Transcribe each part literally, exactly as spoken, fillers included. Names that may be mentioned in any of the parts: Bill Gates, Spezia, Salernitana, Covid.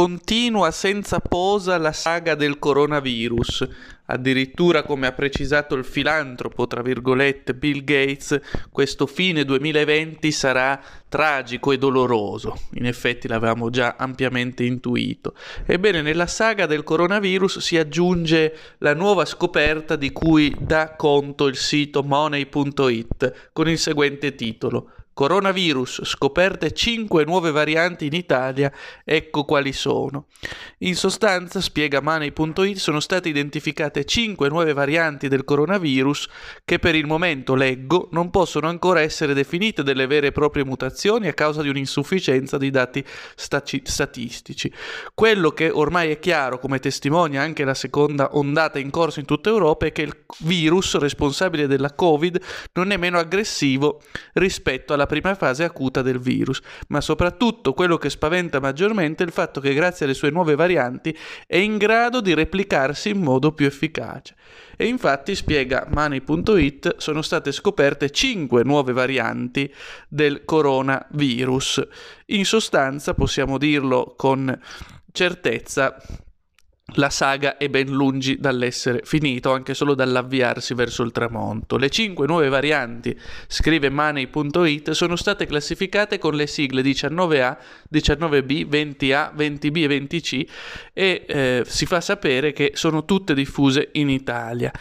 continua senza posa la saga del coronavirus. Addirittura, come ha precisato il filantropo, tra virgolette, Bill Gates, questo fine duemilaventi sarà tragico e doloroso. In effetti l'avevamo già ampiamente intuito. Ebbene, nella saga del coronavirus si aggiunge la nuova scoperta di cui dà conto il sito Money punto it con il seguente titolo: Coronavirus, scoperte cinque nuove varianti in Italia, ecco quali sono. In sostanza, spiega Money punto it, sono state identificate cinque nuove varianti del coronavirus che per il momento, leggo, non possono ancora essere definite delle vere e proprie mutazioni a causa di un'insufficienza di dati staci- statistici. Quello che ormai è chiaro, come testimonia anche la seconda ondata in corso in tutta Europa, è che il virus responsabile della Covid non è meno aggressivo rispetto alla prima fase acuta del virus, ma soprattutto quello che spaventa maggiormente è il fatto che grazie alle sue nuove varianti è in grado di replicarsi in modo più efficace. E infatti, spiega Money punto it, sono state scoperte cinque nuove varianti del coronavirus. In sostanza, possiamo dirlo con certezza, la saga è ben lungi dall'essere finita, anche solo dall'avviarsi verso il tramonto. Le cinque nuove varianti, scrive Money punto it, sono state classificate con le sigle diciannove A, diciannove B, venti A, venti B e venti C e eh, si fa sapere che sono tutte diffuse in Italia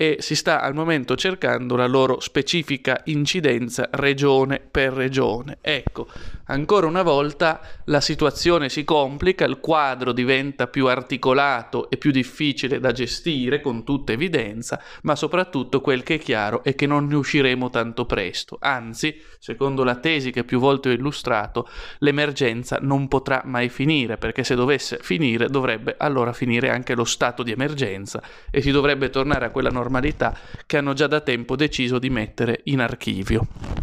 e si sta al momento cercando la loro specifica incidenza regione per regione. Ecco, ancora una volta la situazione si complica, il quadro diventa più articolato e più difficile da gestire con tutta evidenza, ma soprattutto quel che è chiaro è che non ne usciremo tanto presto. Anzi, secondo la tesi che più volte ho illustrato, l'emergenza non potrà mai finire, perché se dovesse finire dovrebbe allora finire anche lo stato di emergenza e si dovrebbe tornare a quella normalità che hanno già da tempo deciso di mettere in archivio.